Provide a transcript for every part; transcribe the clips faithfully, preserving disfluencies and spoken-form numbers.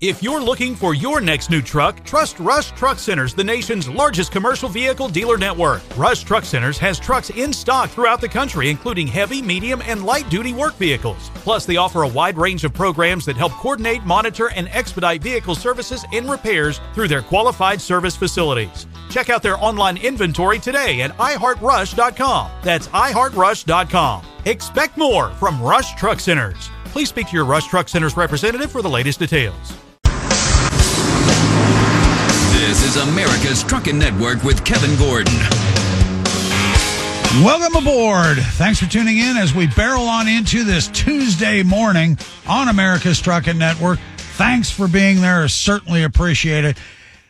If you're looking for your next new truck, trust Rush Truck Centers, the nation's largest commercial vehicle dealer network. Rush Truck Centers has trucks in stock throughout the country, including heavy, medium, and light-duty work vehicles. Plus, they offer a wide range of programs that help coordinate, monitor, and expedite vehicle services and repairs through their qualified service facilities. Check out their online inventory today at i heart rush dot com. That's i heart rush dot com. Expect more from Rush Truck Centers. Please speak to your Rush Truck Centers representative for the latest details. This is America's Trucking Network with Kevin Gordon. Welcome aboard. Thanks for tuning in as we barrel on into this Tuesday morning on America's Trucking Network. Thanks for being there. Certainly appreciate it.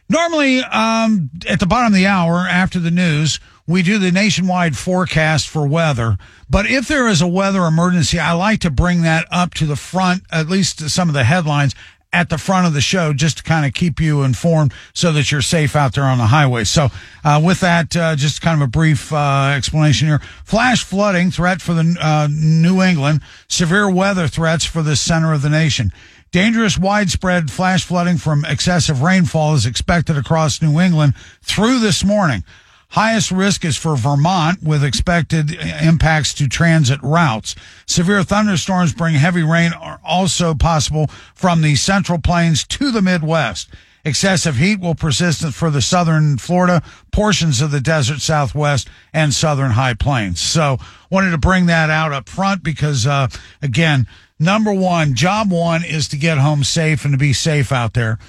Normally, um, at the bottom of the hour, after the news, we do the nationwide forecast for weather. But if there is a weather emergency, I like to bring that up to the front, at least some of the headlines, at the front of the show, just to kind of keep you informed so that you're safe out there on the highway. So uh, with that, uh, just kind of a brief uh, explanation here. Flash flooding threat for the uh, New England, severe weather threats for the center of the nation. Dangerous widespread flash flooding from excessive rainfall is expected across New England through this morning. Highest risk is for Vermont, with expected impacts to transit routes. Severe thunderstorms bring heavy rain are also possible from the Central Plains to the Midwest. Excessive heat will persist for the southern Florida, portions of the desert Southwest, and southern High Plains. So wanted to bring that out up front because, uh, again, number one, job one is to get home safe and to be safe out there.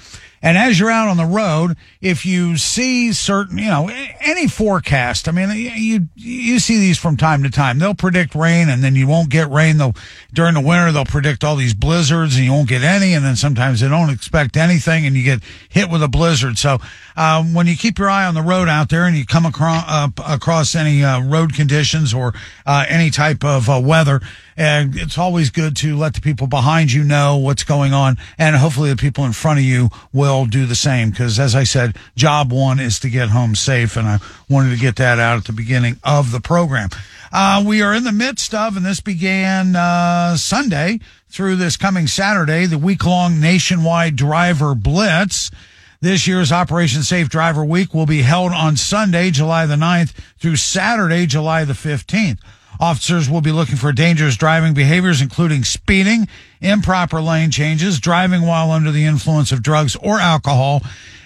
And as you're out on the road, if you see certain, you know, any forecast, I mean, you you see these from time to time. They'll predict rain, and then you won't get rain. They'll, during the winter, they'll predict all these blizzards, and you won't get any. And then sometimes they don't expect anything, and you get hit with a blizzard. So um, when you keep your eye on the road out there and you come across, uh, across any uh, road conditions or uh, any type of uh, weather, and it's always good to let the people behind you know what's going on, and hopefully the people in front of you will do the same, because, as I said, job one is to get home safe, and I wanted to get that out at the beginning of the program. Uh, we are in the midst of, and this began uh, Sunday through this coming Saturday, the week-long nationwide driver blitz. This year's Operation Safe Driver Week will be held on Sunday, July the ninth, through Saturday, July the fifteenth. Officers will be looking for dangerous driving behaviors, including speeding, improper lane changes, driving while under the influence of drugs or alcohol,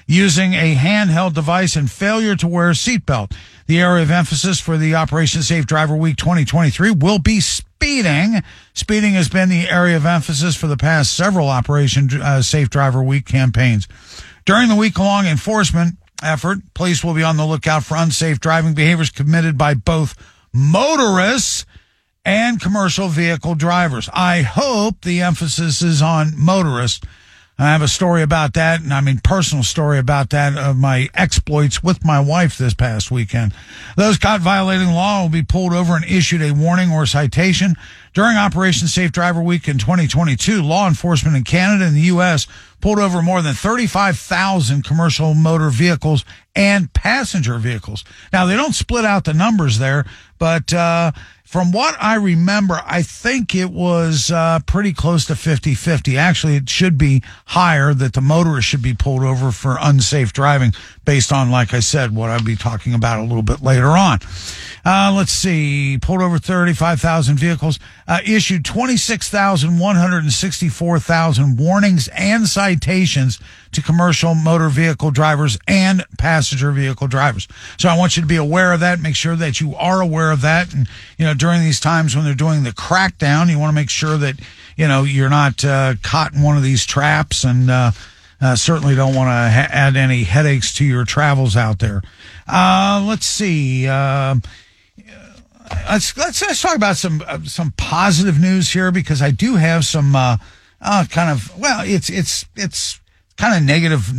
using a handheld device, and failure to wear a seatbelt. The area of emphasis for the Operation Safe Driver Week twenty twenty-three will be speeding. Speeding has been the area of emphasis for the past several Operation uh, Safe Driver Week campaigns. During the week-long enforcement effort, police will be on the lookout for unsafe driving behaviors committed by both motorists and commercial vehicle drivers. I hope the emphasis is on motorists. I have a story about that, and I mean personal story about that, of my exploits with my wife this past weekend. Those caught violating law will be pulled over and issued a warning or citation. During Operation Safe Driver Week in twenty twenty-two, law enforcement in Canada and the U S pulled over more than thirty-five thousand commercial motor vehicles and passenger vehicles. Now, they don't split out the numbers there, but uh from what I remember, I think it was uh, pretty close to fifty-fifty. Actually, it should be higher, that the motorist should be pulled over for unsafe driving based on, like I said, what I'll be talking about a little bit later on. Uh, let's see. Pulled over thirty-five thousand vehicles, uh, issued twenty-six million, one hundred sixty-four thousand warnings and citations to commercial motor vehicle drivers and passenger vehicle drivers. So I want you to be aware of that. Make sure that you are aware of that. And, you know, during these times when they're doing the crackdown, you want to make sure that, you know, you're not uh, caught in one of these traps, and uh, uh, certainly don't want to ha- add any headaches to your travels out there. Uh, let's see. Uh, let's, let's, let's talk about some, uh, some positive news here, because I do have some, uh, uh, kind of, well, it's, it's, it's kind of negative,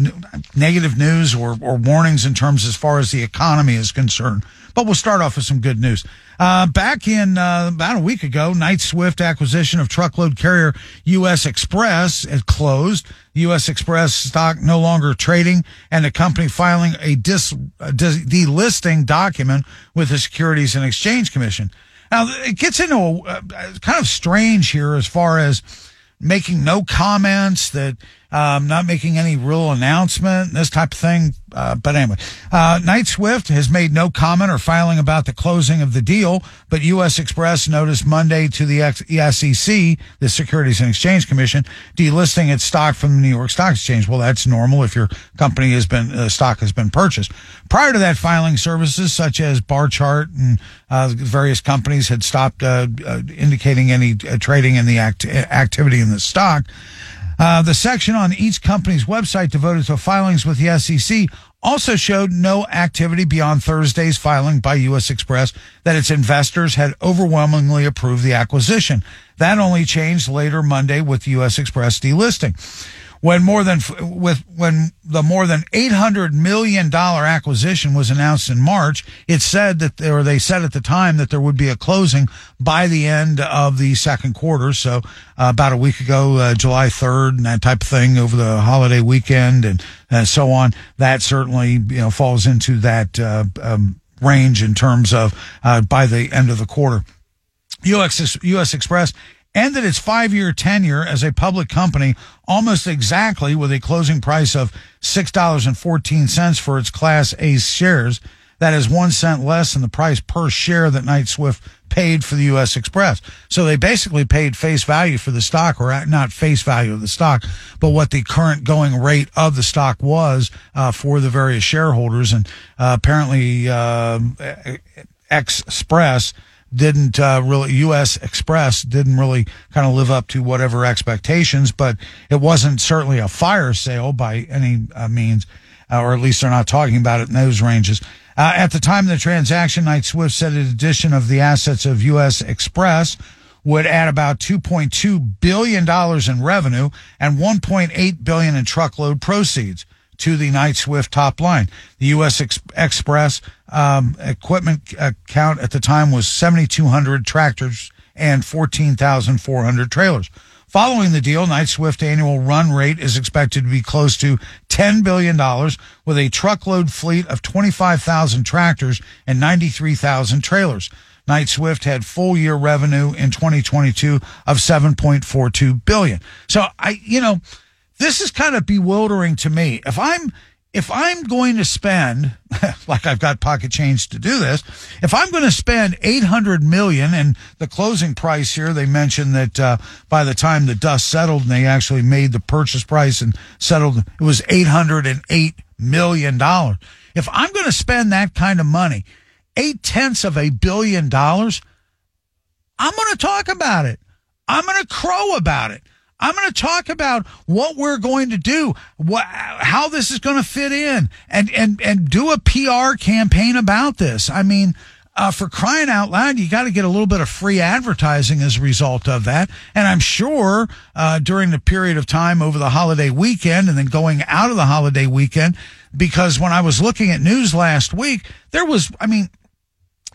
negative news or, or warnings in terms as far as the economy is concerned. But we'll start off with some good news. Uh, back in uh, about a week ago, Knight-Swift acquisition of truckload carrier U S. Express had closed. U S. Express stock no longer trading, and the company filing a dis, a dis, delisting document with the Securities and Exchange Commission. Now, it gets into a, a kind of strange here as far as making no comments, that um, not making any real announcement, this type of thing. Uh, but anyway, uh, Knight-Swift has made no comment or filing about the closing of the deal, but U S. Express noticed Monday to the S E C, the Securities and Exchange Commission, delisting its stock from the New York Stock Exchange. Well, that's normal if your company has been, uh, stock has been purchased. Prior to that, filing services such as Bar Chart and uh, various companies had stopped uh, uh, indicating any uh, trading in the act- activity in the stock. Uh, the section on each company's website devoted to filings with the S E C also showed no activity beyond Thursday's filing by U S. Express that its investors had overwhelmingly approved the acquisition. That only changed later Monday with the U S. Express delisting. When more than with when the more than eight hundred million dollars acquisition was announced in March, it said that or they said at the time that there would be a closing by the end of the second quarter. So uh, about a week ago, uh, July third, and that type of thing over the holiday weekend and uh, so on. That certainly, you know, falls into that uh, um, range in terms of uh, by the end of the quarter. U S. U S. Express ended its five-year tenure as a public company almost exactly with a closing price of six dollars and fourteen cents for its Class A shares. That is one cent less than the price per share that Knight-Swift paid for the U S. Express. So they basically paid face value for the stock, or not face value of the stock, but what the current going rate of the stock was uh, for the various shareholders. And uh, apparently uh, Express didn't uh, really, U S. Express didn't really kind of live up to whatever expectations, but it wasn't certainly a fire sale by any uh, means, uh, or at least they're not talking about it in those ranges. Uh, at the time of the transaction, Knight-Swift said an addition of the assets of U S. Express would add about two point two billion dollars in revenue and one point eight billion dollars in truckload proceeds to the Knight-Swift top line. The U S. Ex- Express um, equipment uh, count at the time was seven thousand two hundred tractors and fourteen thousand four hundred trailers. Following the deal, Knight-Swift annual run rate is expected to be close to ten billion dollars, with a truckload fleet of twenty-five thousand tractors and ninety-three thousand trailers. Knight-Swift had full-year revenue in twenty twenty-two of seven point four two billion dollars. So, I, you know... this is kind of bewildering to me. If I'm if I'm going to spend, like I've got pocket change to do this, if I'm going to spend eight hundred million dollars, and the closing price here, they mentioned that uh, by the time the dust settled and they actually made the purchase price and settled, it was eight hundred eight million dollars. If I'm going to spend that kind of money, eight-tenths of a billion dollars, I'm going to talk about it. I'm going to crow about it. I'm going to talk about what we're going to do, what, how this is going to fit in, and, and, and do a P R campaign about this. I mean, uh, for crying out loud, you got to get a little bit of free advertising as a result of that. And I'm sure uh, during the period of time over the holiday weekend and then going out of the holiday weekend, because when I was looking at news last week, there was, I mean,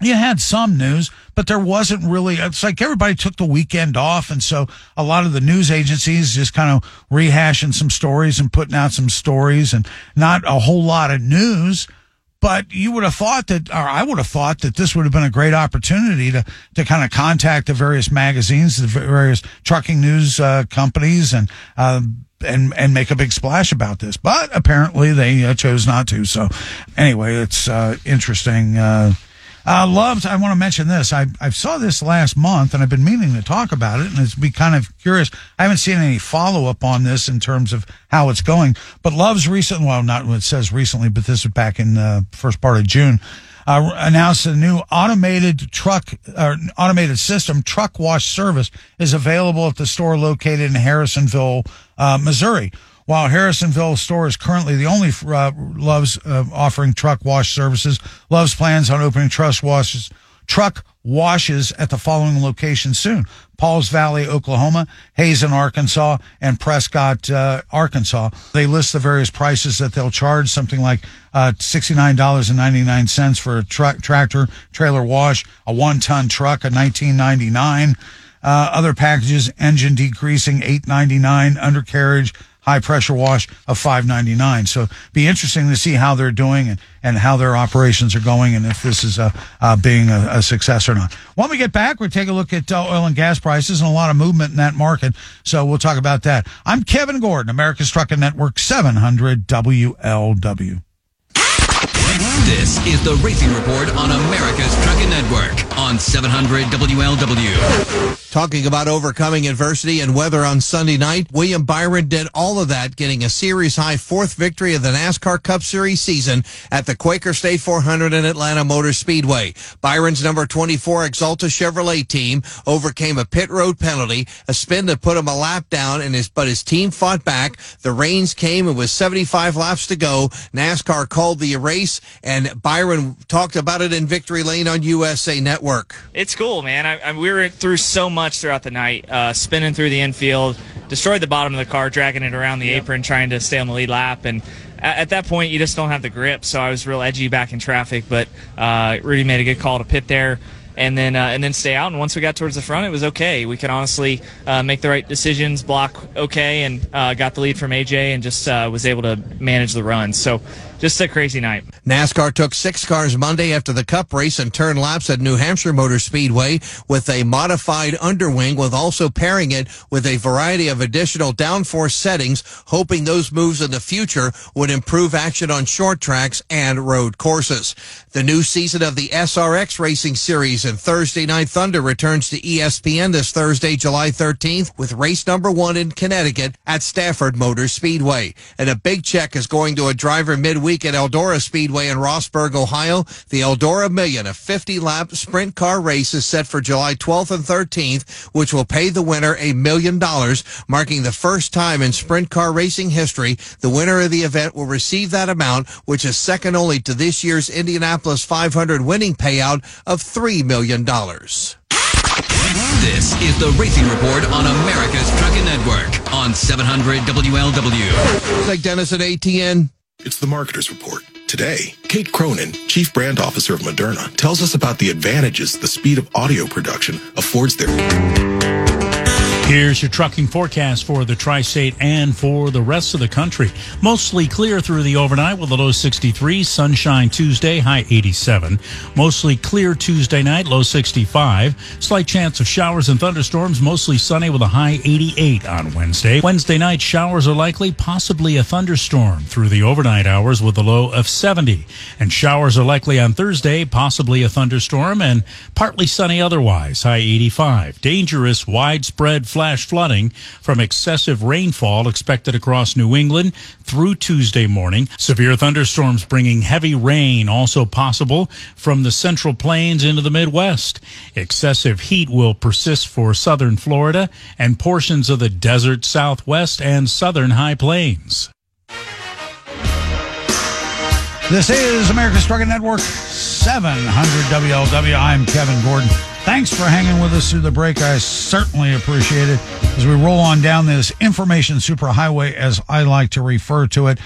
you had some news, but there wasn't really. It's like everybody took the weekend off, and so a lot of the news agencies just kind of rehashing some stories and putting out some stories and not a whole lot of news. But you would have thought that, or I would have thought that this would have been a great opportunity to, to kind of contact the various magazines, the various trucking news uh, companies, and uh, and and make a big splash about this. But apparently they uh, chose not to. So anyway, it's uh, interesting. Uh, I uh, loved, I want to mention this. I I saw this last month, and I've been meaning to talk about it, and it's been kind of curious. I haven't seen any follow-up on this in terms of how it's going. But Love's recent, well, not what it says recently, but this was back in the first part of June, uh, announced a new automated truck, or uh, automated system truck wash service is available at the store located in Harrisonville, uh, Missouri. While Harrisonville store is currently the only uh, Love's uh, offering truck wash services, Love's plans on opening truck washes, truck washes at the following locations soon: Pauls Valley, Oklahoma, Hazen, Arkansas, and Prescott, uh, Arkansas. They list the various prices that they'll charge, something like uh, sixty-nine ninety-nine for a truck, tractor, trailer wash, a one-ton truck, a nineteen ninety-nine. Uh, other packages, engine degreasing, eight ninety-nine, undercarriage, high pressure wash of five ninety-nine. So be interesting to see how they're doing and, and how their operations are going, and if this is uh, uh, being a, a success or not. When we get back, we'll take a look at uh, oil and gas prices and a lot of movement in that market. So we'll talk about that. I'm Kevin Gordon, America's Trucking Network, seven hundred W L W. This is the Racing Report on America's Trucking Network on seven hundred W L W. Talking about overcoming adversity and weather on Sunday night, William Byron did all of that, getting a series-high fourth victory of the NASCAR Cup Series season at the Quaker State four hundred and Atlanta Motor Speedway. Byron's number twenty-four Exalta Chevrolet team overcame a pit road penalty, a spin that put him a lap down, and his but his team fought back. The rains came, and with seventy-five laps to go, NASCAR called the race, and Byron talked about it in Victory Lane on U S A Network. It's cool, man. I, I, we were through so much throughout the night, uh, spinning through the infield, destroyed the bottom of the car, dragging it around the yep. apron, trying to stay on the lead lap. And at, at that point, you just don't have the grip, so I was real edgy back in traffic. But uh, Rudy made a good call to pit there and then uh, and then stay out. And once we got towards the front, it was okay. We could honestly uh, make the right decisions, block okay, and uh, got the lead from A J and just uh, was able to manage the run. So just a crazy night. NASCAR took six cars Monday after the Cup race and turned laps at New Hampshire Motor Speedway with a modified underwing, with also pairing it with a variety of additional downforce settings, hoping those moves in the future would improve action on short tracks and road courses. The new season of the S R X Racing Series and Thursday Night Thunder returns to E S P N this Thursday, July thirteenth, with race number one in Connecticut at Stafford Motor Speedway. And a big check is going to a driver midweek week at Eldora Speedway in Rossburg, Ohio. The Eldora Million, a fifty-lap sprint car race, is set for July twelfth and thirteenth, which will pay the winner a million dollars, marking the first time in sprint car racing history the winner of the event will receive that amount, which is second only to this year's Indianapolis five hundred winning payout of three million dollars. This is the Racing Report on America's Trucking Network on seven hundred W L W. Zach Dennis at A T N. It's the Marketer's Report. Today, Kate Cronin, Chief Brand Officer of Moderna, tells us about the advantages the speed of audio production affords their... Here's your trucking forecast for the tri-state and for the rest of the country. Mostly clear through the overnight with a low sixty-three, sunshine Tuesday, high eighty-seven. Mostly clear Tuesday night, low sixty-five. Slight chance of showers and thunderstorms, mostly sunny with a high eighty-eight on Wednesday. Wednesday night, showers are likely, possibly a thunderstorm through the overnight hours with a low of seventy. And showers are likely on Thursday, possibly a thunderstorm and partly sunny otherwise, high eighty-five. Dangerous, widespread flash flooding from excessive rainfall expected across New England through Tuesday morning. Severe thunderstorms bringing heavy rain also possible from the Central Plains into the Midwest. Excessive heat will persist for southern Florida and portions of the desert Southwest and southern High Plains. This is America's Trucking Network, seven hundred W L W. I'm Kevin Gordon. Thanks for hanging with us through the break. I certainly appreciate it as we roll on down this information superhighway, as I like to refer to it.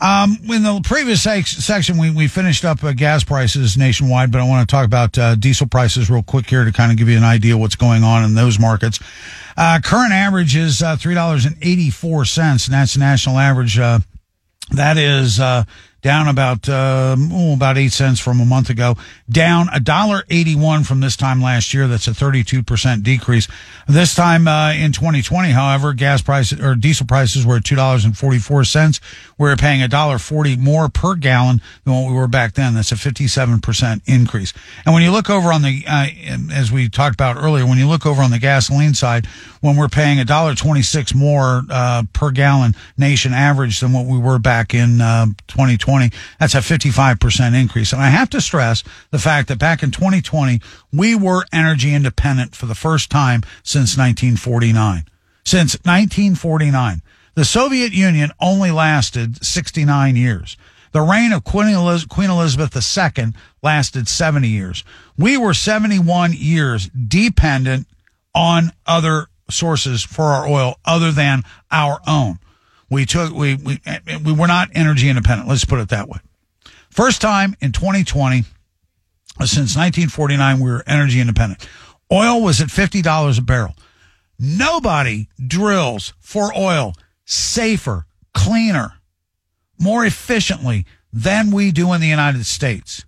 Um, in the previous section, we, we finished up uh, gas prices nationwide, but I want to talk about uh, diesel prices real quick here to kind of give you an idea what's going on in those markets. Uh, current average is uh, three dollars and eighty-four cents, and that's the national average. Uh, that is... Uh, Down about uh, oh, about eight cents from a month ago. Down a dollar eighty-one from this time last year. That's a thirty-two percent decrease. This time uh, in twenty twenty, however, gas prices or diesel prices were at two dollars and forty-four cents. We were paying a dollar forty more per gallon than what we were back then. That's a fifty-seven percent increase. And when you look over on the uh, as we talked about earlier, when you look over on the gasoline side, when we're paying a dollar twenty-six more uh, per gallon nation average than what we were back in uh, twenty twenty. That's a fifty-five percent increase. And I have to stress the fact that back in twenty twenty, we were energy independent for the first time since nineteen forty-nine. Since nineteen forty-nine, the Soviet Union only lasted sixty-nine years. The reign of Queen Elizabeth the Second lasted seventy years. We were seventy-one years dependent on other sources for our oil other than our own. We took we we we were not energy independent. Let's put it that way. First time in twenty twenty since nineteen forty-nine we were energy independent. Oil was at fifty dollars a barrel. Nobody drills for oil safer, cleaner, more efficiently than we do in the United States.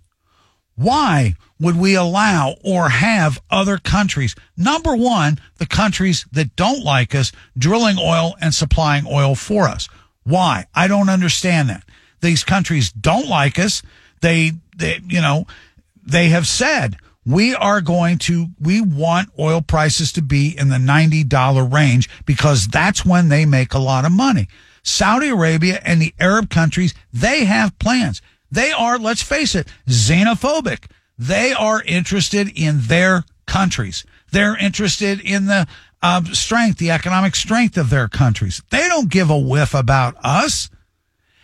Why would we allow or have other countries, number one, the countries that don't like us, drilling oil and supplying oil for us? Why? I don't understand that. These countries don't like us. They, they you know, they have said, we are going to, we want oil prices to be in the ninety dollars range because that's when they make a lot of money. Saudi Arabia and the Arab countries, they have plans. They are, let's face it, xenophobic. They are interested in their countries. They're interested in the uh, strength, the economic strength of their countries. They don't give a whiff about us.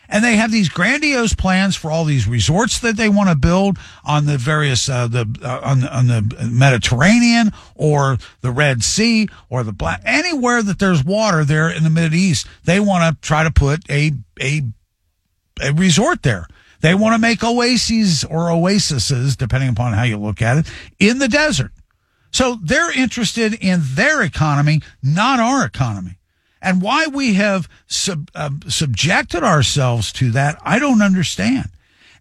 And they have these grandiose plans for all these resorts that they want to build on the various, uh, the, uh, on the, on the Mediterranean or the Red Sea or the Black, anywhere that there's water there in the Mideast, they want to try to put a, a, a resort there. They want to make oases or oases, depending upon how you look at it, in the desert. So they're interested in their economy, not our economy. And why we have sub, uh, subjected ourselves to that, I don't understand.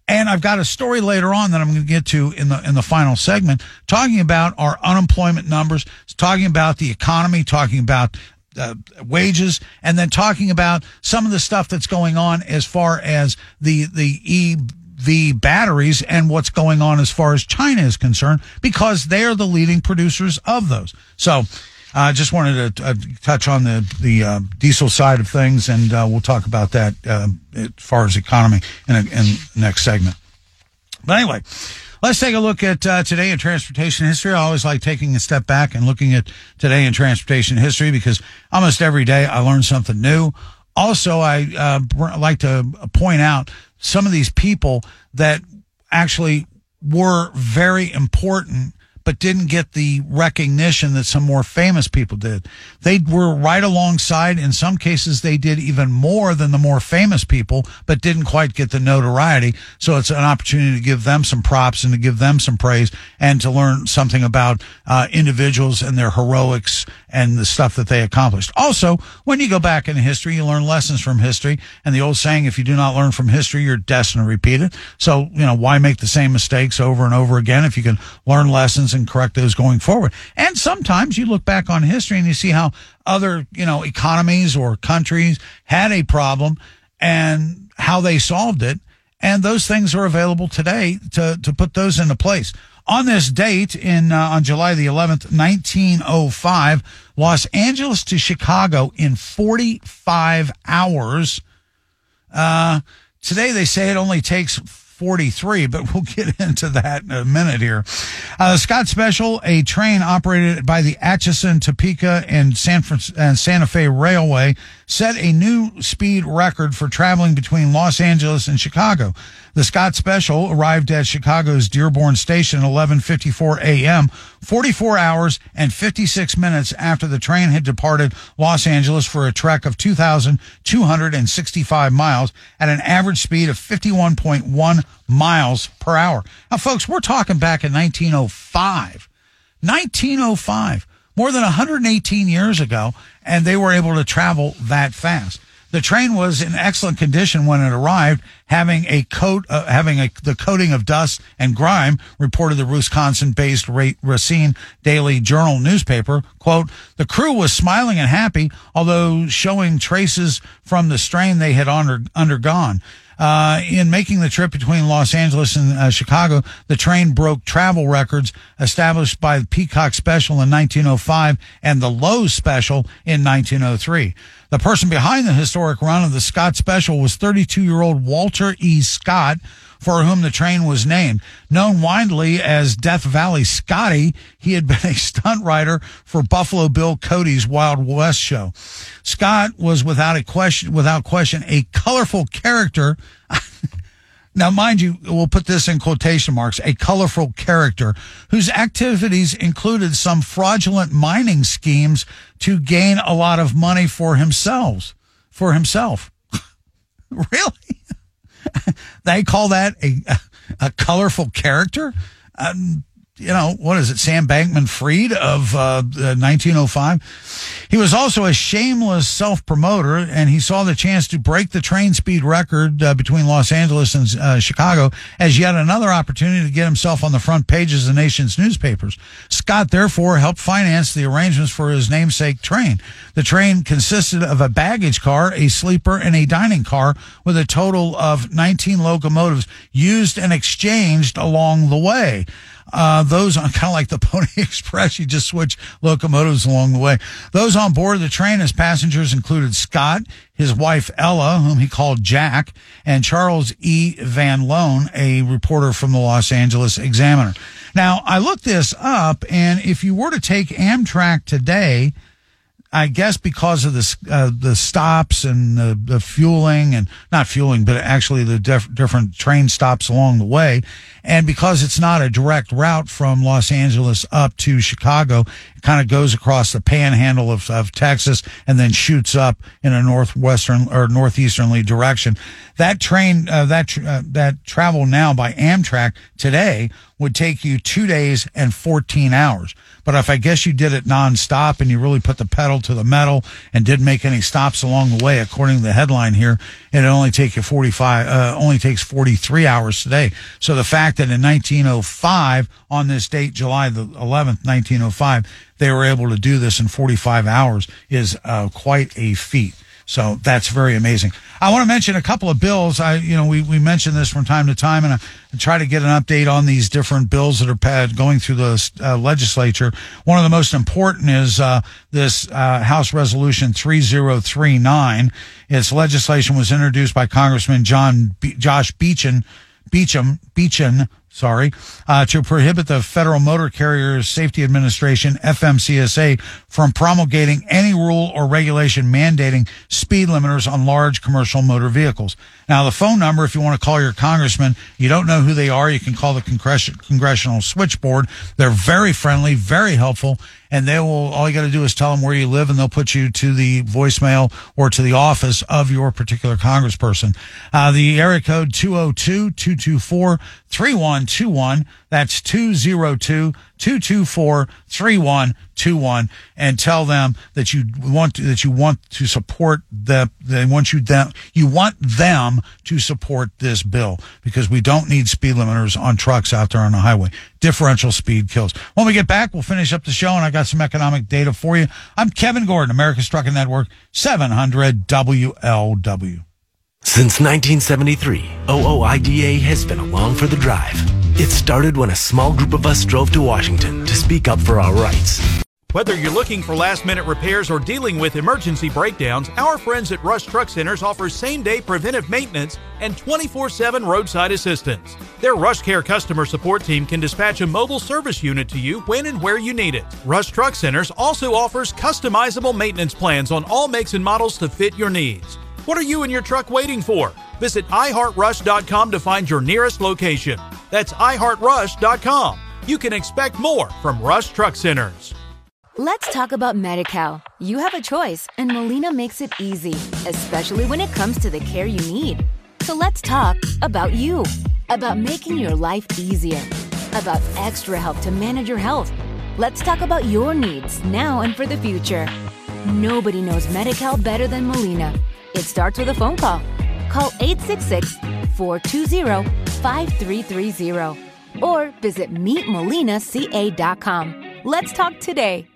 And I've got a story later on that I'm going to get to in the in the final segment, talking about our unemployment numbers, talking about the economy, talking about uh, wages, and then talking about some of the stuff that's going on as far as the the E V batteries and what's going on as far as China is concerned, because they are the leading producers of those. So I uh, just wanted to uh, touch on the, the uh, diesel side of things, and uh, we'll talk about that uh, as far as economy in, a, in the next segment. But anyway, let's take a look at uh, today in transportation history. I always like taking a step back and looking at today in transportation history because almost every day I learn something new. Also, I uh, br- like to point out some of these people that actually were very important but didn't get the recognition that some more famous people did. They were right alongside. In some cases, they did even more than the more famous people, but didn't quite get the notoriety. So it's an opportunity to give them some props and to give them some praise and to learn something about uh, individuals and their heroics and the stuff that they accomplished. Also, when you go back into history, you learn lessons from history. And the old saying, if you do not learn from history, you're destined to repeat it. So, you know, why make the same mistakes over and over again if you can learn lessons and correct those going forward? And sometimes you look back on history and you see how other, you know, economies or countries had a problem and how they solved it. And those things are available today to, to put those into place. On this date, in uh, on July the eleventh, nineteen oh five, Los Angeles to Chicago in forty-five hours. Uh, today they say it only takes forty-three, but we'll get into that in a minute here. Uh, Scott Special, a train operated by the Atchison, Topeka, and, San Fran- and Santa Fe Railway, set a new speed record for traveling between Los Angeles and Chicago. The Scott Special arrived at Chicago's Dearborn Station at eleven fifty-four a.m., forty-four hours and fifty-six minutes after the train had departed Los Angeles for a trek of two thousand two hundred sixty-five miles at an average speed of fifty-one point one miles per hour. Now, folks, we're talking back in nineteen oh five. nineteen oh five, more than one hundred eighteen years ago, and they were able to travel that fast. The train was in excellent condition when it arrived, having a coat, uh, having a, the coating of dust and grime, reported the Wisconsin-based Racine Daily Journal newspaper. Quote, the crew was smiling and happy, although showing traces from the strain they had under, undergone. Uh, in making the trip between Los Angeles and uh, Chicago, the train broke travel records established by the Peacock Special in nineteen oh five and the Lowe Special in nineteen oh three. The person behind the historic run of the Scott Special was thirty-two-year-old Walter E. Scott, for whom the train was named. Known widely as Death Valley Scotty, he had been a stunt rider for Buffalo Bill Cody's Wild West show. Scott was without a question, without question, a colorful character. Now, mind you, we'll put this in quotation marks, a colorful character whose activities included some fraudulent mining schemes to gain a lot of money for himself. For himself. Really? They call that a, a colorful character? Um, you know, what is it, Sam Bankman-Fried of uh, nineteen oh five? He was also a shameless self-promoter, and he saw the chance to break the train speed record uh, between Los Angeles and uh, Chicago as yet another opportunity to get himself on the front pages of the nation's newspapers. Scott, therefore, helped finance the arrangements for his namesake train. The train consisted of a baggage car, a sleeper, and a dining car, with a total of nineteen locomotives used and exchanged along the way. Uh, those on kind of like the Pony Express, you just switch locomotives along the way. Those on board the train as passengers included Scott, his wife Ella, whom he called Jack, and Charles E. Van Loan, a reporter from the Los Angeles Examiner. Now, I looked this up, and if you were to take Amtrak today, I guess because of the uh, the stops and the, the fueling and not fueling, but actually the diff- different train stops along the way. And because it's not a direct route from Los Angeles up to Chicago, it kind of goes across the panhandle of, of Texas and then shoots up in a northwestern or northeasterly direction. That train, uh, that, tr- uh, that travel now by Amtrak today would take you two days and fourteen hours. But if I guess you did it nonstop and you really put the pedal to the metal and didn't make any stops along the way, according to the headline here, it only take you forty-five, uh, only takes forty-three hours today. So the fact that in nineteen oh five, on this date, July the eleventh, nineteen oh five, they were able to do this in forty-five hours is uh, quite a feat. So that's very amazing. I want to mention a couple of bills. I, you know, we, we mention this from time to time, and I try to get an update on these different bills that are going through the uh, legislature. One of the most important is uh, this uh, House Resolution three oh three nine. Its legislation was introduced by Congressman John B- Josh Beecham, Beecham, Beecham, sorry, uh, to prohibit the Federal Motor Carrier Safety Administration, F M C S A, from promulgating any rule or regulation mandating speed limiters on large commercial motor vehicles. Now, the phone number, if you want to call your congressman, you don't know who they are, you can call the congress- congressional switchboard. They're very friendly, very helpful, and they will, all you got to do is tell them where you live, and they'll put you to the voicemail or to the office of your particular congressperson. Uh, the area code two oh two, two two four, three one two one. That's two oh two, two two four, three one two one, and tell them that you want to, that you want to support the, they want you them, you want them to support this bill, because we don't need speed limiters on trucks out there on the highway. Differential speed kills. When we get back, we'll finish up the show, and I got some economic data for you. I'm Kevin Gordon, America's Trucking Network, seven hundred W L W. Since nineteen seventy-three, O O I D A has been along for the drive. It started when a small group of us drove to Washington to speak up for our rights. Whether you're looking for last-minute repairs or dealing with emergency breakdowns, our friends at Rush Truck Centers offer same-day preventive maintenance and twenty-four seven roadside assistance. Their Rush Care customer support team can dispatch a mobile service unit to you when and where you need it. Rush Truck Centers also offers customizable maintenance plans on all makes and models to fit your needs. What are you and your truck waiting for? Visit i heart rush dot com to find your nearest location. That's i heart rush dot com. You can expect more from Rush Truck Centers. Let's talk about Medi-Cal. You have a choice, and Molina makes it easy, especially when it comes to the care you need. So let's talk about you, about making your life easier, about extra help to manage your health. Let's talk about your needs now and for the future. Nobody knows Medi-Cal better than Molina. It starts with a phone call. Call eight six six, four two zero, five three three zero or visit meet molina c a dot com. Let's talk today.